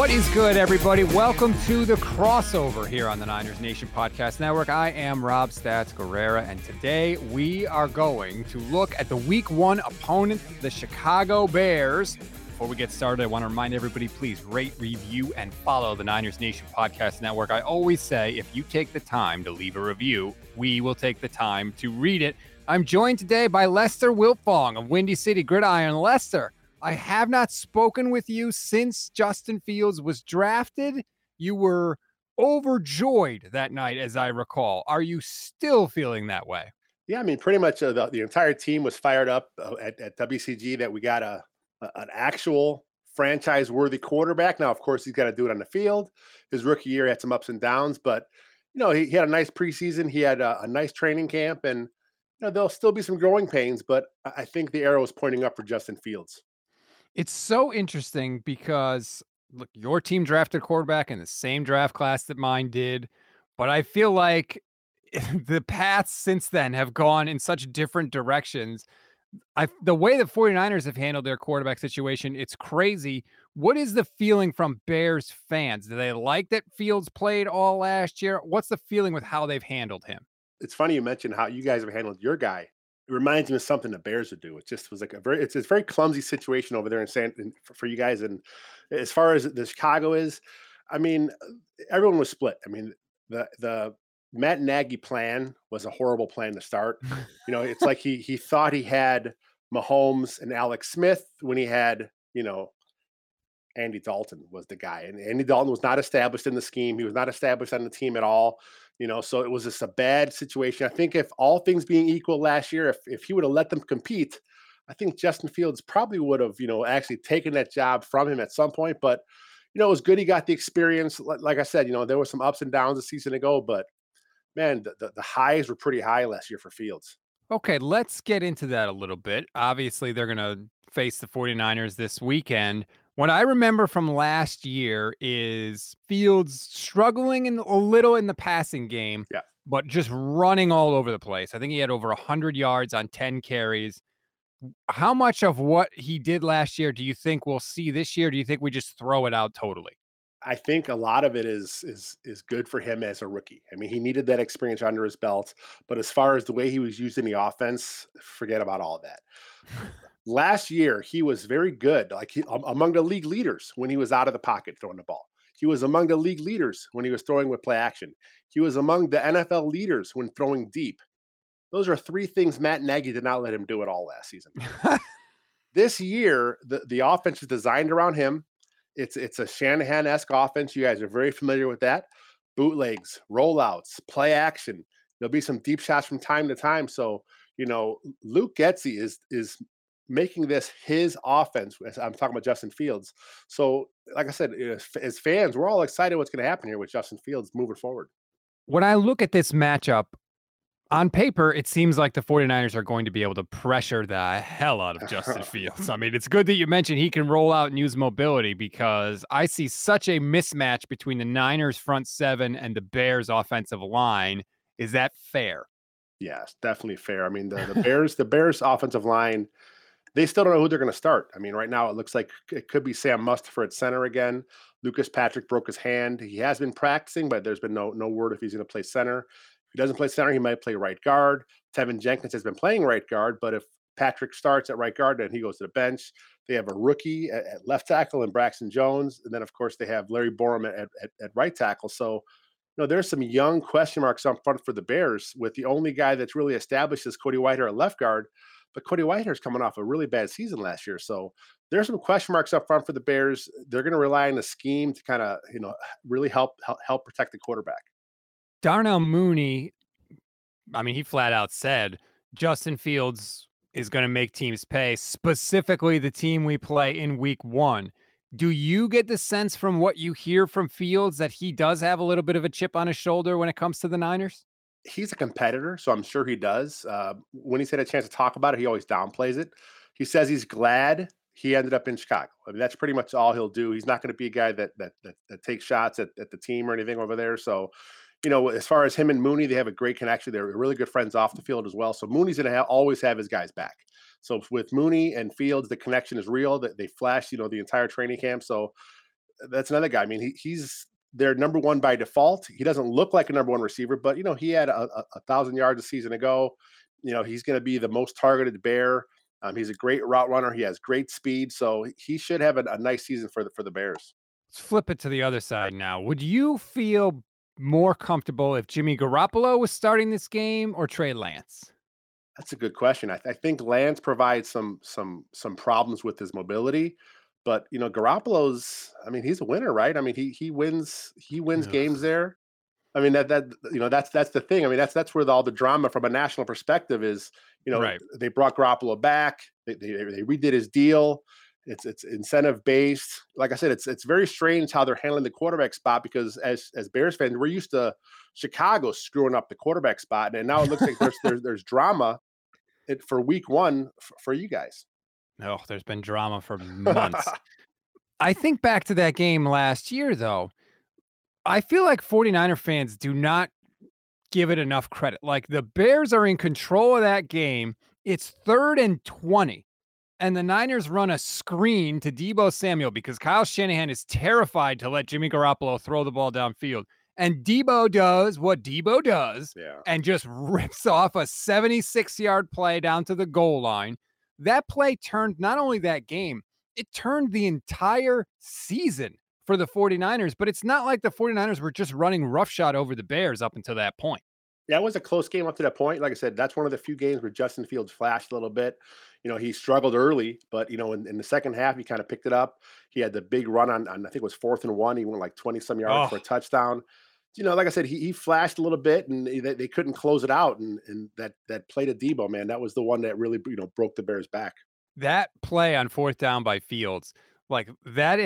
What is good, everybody? Welcome to the crossover here on the Niners Nation Podcast Network. I am Rob Stats Guerrera, and today we are going to look at the Week 1 opponent, the Chicago Bears. Before we get started, I want to remind everybody, please rate, review, and follow the Niners Nation Podcast Network. I always say, if you take the time to leave a review, we will take the time to read it. I'm joined today by Lester Wiltfong of Windy City Gridiron. Lester, I have not spoken with you since Justin Fields was drafted. You were overjoyed that night, as I recall. Are you still feeling that way? Yeah, I mean, pretty much the entire team was fired up at WCG that we got an actual franchise-worthy quarterback. Now, of course, he's got to do it on the field. His rookie year had some ups and downs, but, you know, he had a nice preseason. He had a nice training camp, and, you know, there'll still be some growing pains, but I think the arrow is pointing up for Justin Fields. It's so interesting because, look, your team drafted a quarterback in the same draft class that mine did, but I feel like the paths since then have gone in such different directions. The way the 49ers have handled their quarterback situation, it's crazy. What is the feeling from Bears fans? Do they like that Fields played all last year? What's the feeling with how they've handled him? It's funny you mentioned how you guys have handled your guy. It reminds me of something the Bears would do. It just was like it's a very clumsy situation over there in for you guys. And as far as the Chicago is, I mean, everyone was split. I mean, the Matt Nagy plan was a horrible plan to start. You know, it's like he thought he had Mahomes and Alex Smith when he had, you know, Andy Dalton was the guy. And Andy Dalton was not established in the scheme. He was not established on the team at all. You know, so it was just a bad situation. I think if all things being equal last year, if he would have let them compete, I think Justin Fields probably would have, you know, actually taken that job from him at some point. But, you know, it was good he got the experience. Like I said, you know, there were some ups and downs a season ago, but, man, the highs were pretty high last year for Fields. Okay, let's get into that a little bit. Obviously, they're going to face the 49ers this weekend. What I remember from last year is Fields struggling a little in the passing game, yeah, but just running all over the place. I think he had over 100 yards on 10 carries. How much of what he did last year do you think we'll see this year? Do you think we just throw it out totally? I think a lot of it is good for him as a rookie. I mean, he needed that experience under his belt, but as far as the way he was used in the offense, forget about all of that. Last year, he was very good, like among the league leaders when he was out of the pocket throwing the ball. He was among the league leaders when he was throwing with play action. He was among the NFL leaders when throwing deep. Those are three things Matt Nagy did not let him do at all last season. This year, the offense is designed around him. It's a Shanahan-esque offense. You guys are very familiar with that. Bootlegs, rollouts, play action. There'll be some deep shots from time to time. So, you know, Luke Getsy is making this his offense. I'm talking about Justin Fields. So, like I said, as fans, we're all excited what's going to happen here with Justin Fields moving forward. When I look at this matchup, on paper, it seems like the 49ers are going to be able to pressure the hell out of Justin Fields. I mean, it's good that you mentioned he can roll out and use mobility because I see such a mismatch between the Niners front seven and the Bears offensive line. Is that fair? Yes, definitely fair. I mean, the Bears offensive line, they still don't know who they're going to start. I mean, right now it looks like it could be Sam Mustipher at center again. Lucas Patrick broke his hand. He has been practicing, but there's been no word if he's going to play center. If he doesn't play center, he might play right guard. Tevin Jenkins has been playing right guard, but if Patrick starts at right guard, then he goes to the bench. They have a rookie at left tackle and Braxton Jones. And then, of course, they have Larry Borum at right tackle. So, you know, there's some young question marks up front for the Bears with the only guy that's really established is Cody Whitehair at left guard. But Cody Whitehair's coming off a really bad season last year. So there's some question marks up front for the Bears. They're going to rely on the scheme to kind of, you know, really help protect the quarterback. Darnell Mooney, I mean, he flat out said Justin Fields is going to make teams pay, specifically the team we play in Week 1. Do you get the sense from what you hear from Fields that he does have a little bit of a chip on his shoulder when it comes to the Niners? He's a competitor, so I'm sure he does. When he's had a chance to talk about it, he always downplays it. He says he's glad he ended up in Chicago. I mean, that's pretty much all he'll do. He's not going to be a guy that takes shots at the team or anything over there. So, you know, as far as him and Mooney, they have a great connection. They're really good friends off the field as well. So Mooney's going to always have his guys back. So with Mooney and Fields, the connection is real. That they flashed, you know, the entire training camp. So that's another guy. I mean, he's their number one by default. He doesn't look like a number one receiver, but, you know, he had 1,000 yards a season ago. You know, he's going to be the most targeted Bear. He's a great route runner. He has great speed. So he should have a nice season for the Bears. Let's flip it to the other side now. Would you feel more comfortable if Jimmy Garoppolo was starting this game or Trey Lance? That's a good question. I think Lance provides some problems with his mobility, but you know, Garoppolo's, I mean, he's a winner, right? I mean, he wins games there. I mean, that, you know, that's the thing. I mean, that's where all the drama from a national perspective is, you know, right. They brought Garoppolo back. They redid his deal. It's incentive based. Like I said, it's very strange how they're handling the quarterback spot, because as Bears fans, we're used to Chicago screwing up the quarterback spot. And now it looks like there's drama for week one for you guys. No, oh, there's been drama for months. I think back to that game last year, though. I feel like 49er fans do not give it enough credit. Like, the Bears are in control of that game. It's 3rd and 20. And the Niners run a screen to Deebo Samuel because Kyle Shanahan is terrified to let Jimmy Garoppolo throw the ball downfield. And Deebo does what Deebo does and just rips off a 76-yard play down to the goal line. That play turned not only that game, it turned the entire season for the 49ers. But it's not like the 49ers were just running roughshod over the Bears up until that point. That was a close game up to that point. Like I said, that's one of the few games where Justin Fields flashed a little bit. You know, he struggled early, but, you know, in the second half, he kind of picked it up. He had the big run on I think it was 4th and 1. He went like 20-some yards for a touchdown. You know, like I said, he flashed a little bit, and they couldn't close it out. And that play to Deebo, man, that was the one that really, you know, broke the Bears back. That play on 4th down by Fields, like that,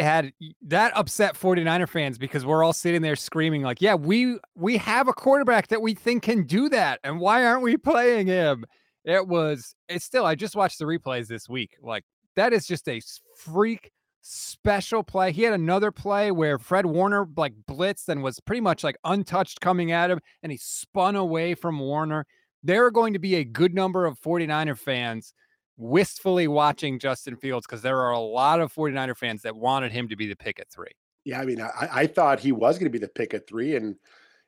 that upset 49er fans, because we're all sitting there screaming like, yeah, we have a quarterback that we think can do that. And why aren't we playing him? I just watched the replays this week. Like, that is just a freak special play. He had another play where Fred Warner like blitzed and was pretty much like untouched coming at him, and he spun away from Warner. There are going to be a good number of 49er fans wistfully watching Justin Fields, because there are a lot of 49er fans that wanted him to be the pick at 3. Yeah, I mean, I thought he was going to be the pick at 3, and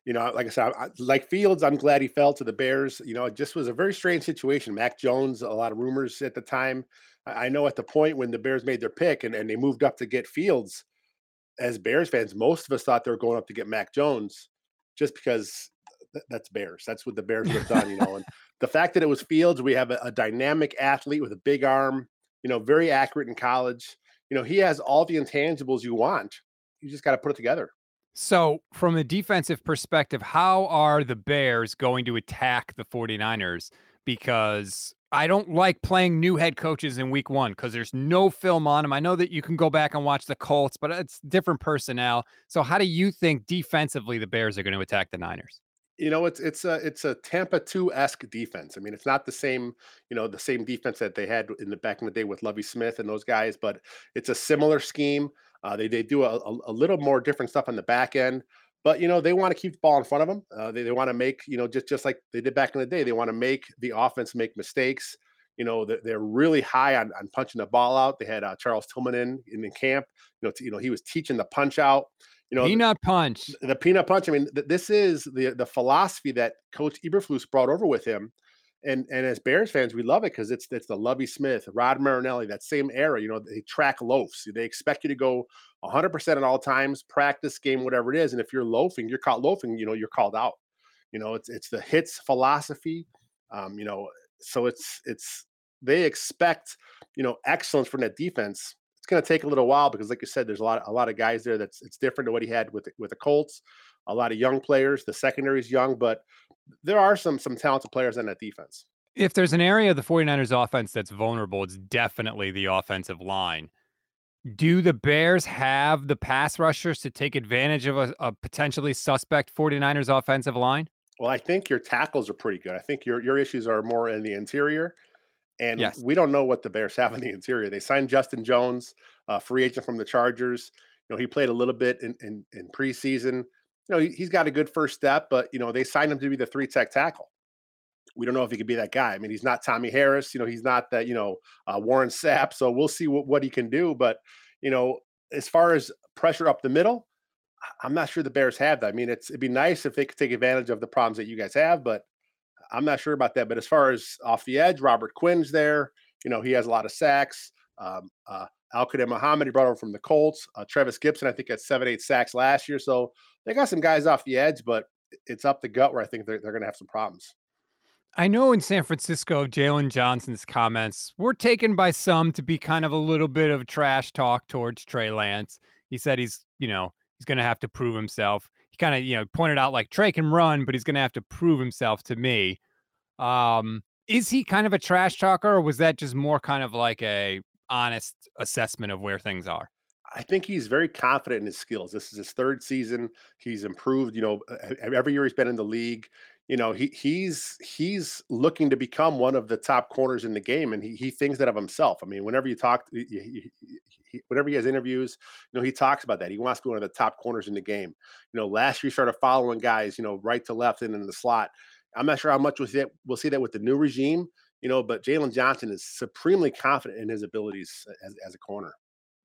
you know, like I said, like Fields, I'm glad he fell to the Bears. You know, it just was a very strange situation. Mac Jones, a lot of rumors at the time. I know at the point when the Bears made their pick and they moved up to get Fields, as Bears fans, most of us thought they were going up to get Mac Jones, just because that's Bears. That's what the Bears would have done, you know. And the fact that it was Fields, we have a dynamic athlete with a big arm, you know, very accurate in college. You know, he has all the intangibles you want. You just got to put it together. So from a defensive perspective, how are the Bears going to attack the 49ers? Because I don't like playing new head coaches in week one, because there's no film on them. I know that you can go back and watch the Colts, but it's different personnel. So how do you think defensively the Bears are going to attack the Niners? You know, it's a Tampa 2-esque defense. I mean, it's not the same, you know, the same defense that they had back in the day with Lovie Smith and those guys, but it's a similar scheme. They do a little more different stuff on the back end, but, you know, they want to keep the ball in front of them. They want to make, you know, just like they did back in the day, they want to make the offense make mistakes. You know, they're really high on punching the ball out. They had Charles Tillman in camp. You know, he was teaching the punch out. You know, peanut punch. The peanut punch. I mean, this is the philosophy that Coach Eberflus brought over with him, and as Bears fans, we love it, because it's the Lovie Smith, Rod Marinelli, that same era. You know, they track loafs. They expect you to go 100% at all times, practice game, whatever it is. And if you're loafing, you're caught loafing. You know, you're called out. You know, it's the hits philosophy. You know, so it's they expect, you know, excellence from that defense. It's going to take a little while, because like you said, there's a lot of guys there it's different to what he had with the Colts, a lot of young players. The secondary is young, but there are some talented players on that defense. If there's an area of the 49ers offense that's vulnerable, it's definitely the offensive line. Do the Bears have the pass rushers to take advantage of a potentially suspect 49ers offensive line? Well, I think your tackles are pretty good. I think your issues are more in the interior. And we don't know what the Bears have in the interior. They signed Justin Jones, a free agent from the Chargers. You know, he played a little bit in preseason. You know, he's got a good first step, but, you know, they signed him to be the 3-tech tackle. We don't know if he could be that guy. I mean, he's not Tommy Harris. You know, he's not that, you know, Warren Sapp. So we'll see what he can do. But, you know, as far as pressure up the middle, I'm not sure the Bears have that. I mean, it'd be nice if they could take advantage of the problems that you guys have, but I'm not sure about that. But as far as off the edge, Robert Quinn's there. You know, he has a lot of sacks. Al-Quadin Muhammad, he brought over from the Colts. Travis Gibson, I think, had 7-8 sacks last year. So they got some guys off the edge, but it's up the gut where I think they're going to have some problems. I know in San Francisco, Jalen Johnson's comments were taken by some to be kind of a little bit of trash talk towards Trey Lance. He said he's going to have to prove himself. He kind of, pointed out like Trey can run, but he's going to have to prove himself to me. Is he kind of a trash talker, or was that just more kind of like a honest assessment of where things are? I think he's very confident in his skills. This is his third season. He's improved, every year he's been in the league. He's looking to become one of the top corners in the game, and he thinks that of himself. I mean, whenever you talk, whenever he has interviews, he talks about that. He wants to be one of the top corners in the game. Last year he started following guys, right to left and in the slot. I'm not sure how much we'll see that with the new regime, but Jalen Johnson is supremely confident in his abilities as a corner.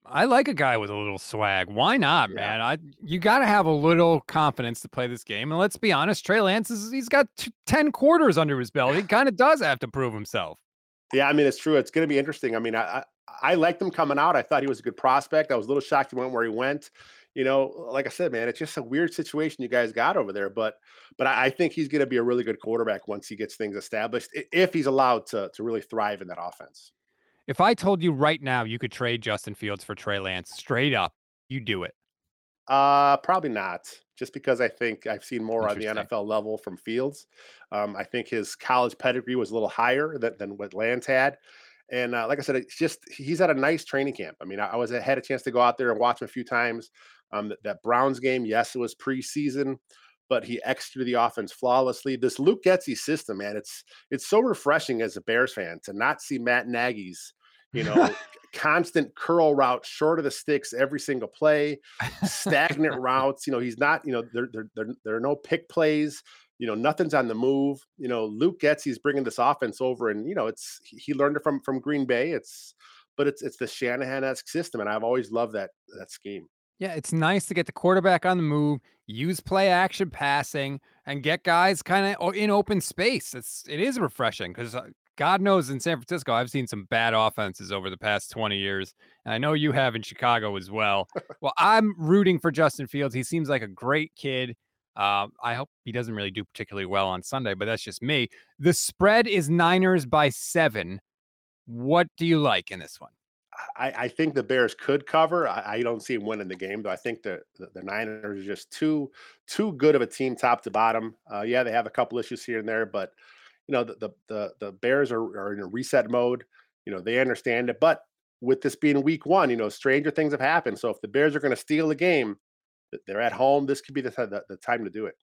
I like a guy with a little swag. Why not, man? You got to have a little confidence to play this game. And let's be honest, Trey Lance, he's got 10 quarters under his belt. He kind of does have to prove himself. Yeah, I mean, it's true. It's going to be interesting. I mean, I liked him coming out. I thought he was a good prospect. I was a little shocked he went where he went. Like I said, man, it's just a weird situation you guys got over there. But I think he's going to be a really good quarterback once he gets things established, if he's allowed to really thrive in that offense. If I told you right now you could trade Justin Fields for Trey Lance, straight up, you do it? Probably not, just because I think I've seen more on the NFL level from Fields. I think his college pedigree was a little higher than what Lance had. And like I said, it's just he's at a nice training camp. I mean, I had a chance to go out there and watch him a few times. That Browns game, yes, it was preseason, but he executed the offense flawlessly. This Luke Getsy system, man, it's so refreshing as a Bears fan to not see Matt Nagy's, constant curl routes short of the sticks every single play, stagnant routes. He's not, there are no pick plays. Nothing's on the move. Luke Getsy's bringing this offense over, and he learned it from Green Bay. It's the Shanahan-esque system, and I've always loved that scheme. Yeah, it's nice to get the quarterback on the move, use play action passing, and get guys kind of in open space. It is refreshing because God knows in San Francisco, I've seen some bad offenses over the past 20 years. And I know you have in Chicago as well. Well, I'm rooting for Justin Fields. He seems like a great kid. I hope he doesn't really do particularly well on Sunday, but that's just me. The spread is Niners by 7. What do you like in this one? I think the Bears could cover. I don't see him winning the game, though. I think the Niners are just too good of a team top to bottom. Yeah, they have a couple issues here and there, but the Bears are in a reset mode. They understand it. But with this being week 1, stranger things have happened. So if the Bears are going to steal the game, they're at home. This could be the time to do it.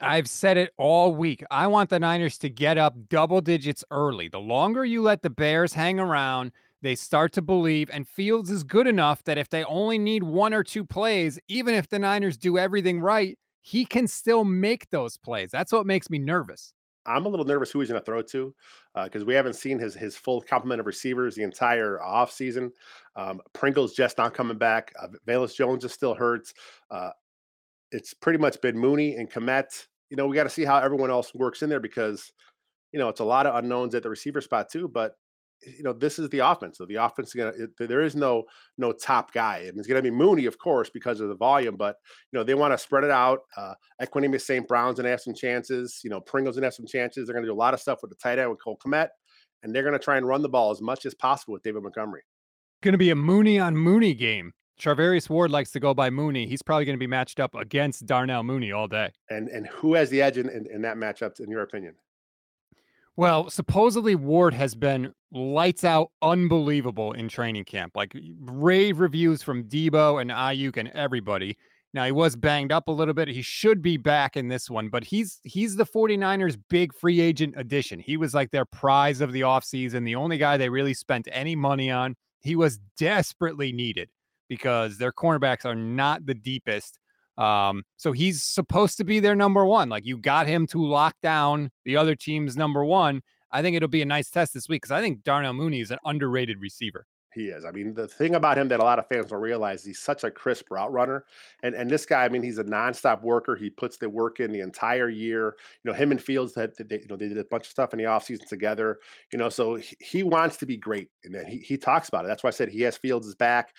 I've said it all week. I want the Niners to get up double digits early. The longer you let the Bears hang around, they start to believe, and Fields is good enough that if they only need 1 or 2 plays, even if the Niners do everything right, he can still make those plays. That's what makes me nervous. I'm a little nervous who he's going to throw to because we haven't seen his full complement of receivers the entire offseason. Pringle's just not coming back. Velus Jones is still hurt. It's pretty much been Mooney and Kmet. We got to see how everyone else works in there because, it's a lot of unknowns at the receiver spot too, but this is the offense. So the offense is there is no top guy. I mean, it's going to be Mooney, of course, because of the volume, but they want to spread it out. Equanimius St Browns and have some chances, Pringle's and have some chances. They're going to do a lot of stuff with the tight end with Cole Kmet, and they're going to try and run the ball as much as possible with David Montgomery. Going to be a Mooney on Mooney game. Charvarius Ward likes to go by Mooney. He's probably going to be matched up against Darnell Mooney all day. And who has the edge in that matchup, in your opinion? Well, supposedly Ward has been lights out unbelievable in training camp. Like rave reviews from Deebo and Ayuk and everybody. Now, he was banged up a little bit. He should be back in this one, but he's the 49ers' big free agent addition. He was like their prize of the offseason, the only guy they really spent any money on. He was desperately needed because their cornerbacks are not the deepest. So he's supposed to be their number one. Like you got him to lock down the other team's number one. I think it'll be a nice test this week because I think Darnell Mooney is an underrated receiver. He is. I mean, the thing about him that a lot of fans don't realize, he's such a crisp route runner. And this guy, I mean, he's a nonstop worker. He puts the work in the entire year. You know, him and Fields, they did a bunch of stuff in the offseason together. You know, so he wants to be great. And then he talks about it. That's why I said he has Fields' back,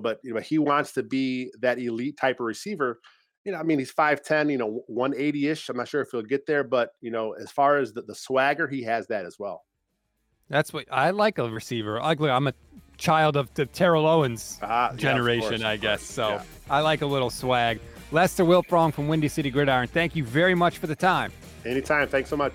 but he wants to be that elite type of receiver. You know, I mean, he's 5'10", 180-ish. I'm not sure if he'll get there, but, as far as the swagger, he has that as well. That's what I like a receiver. I'm a child of the Terrell Owens generation, I guess. So yeah. I like a little swag. Lester Wiltfong from Windy City Gridiron, thank you very much for the time. Anytime. Thanks so much.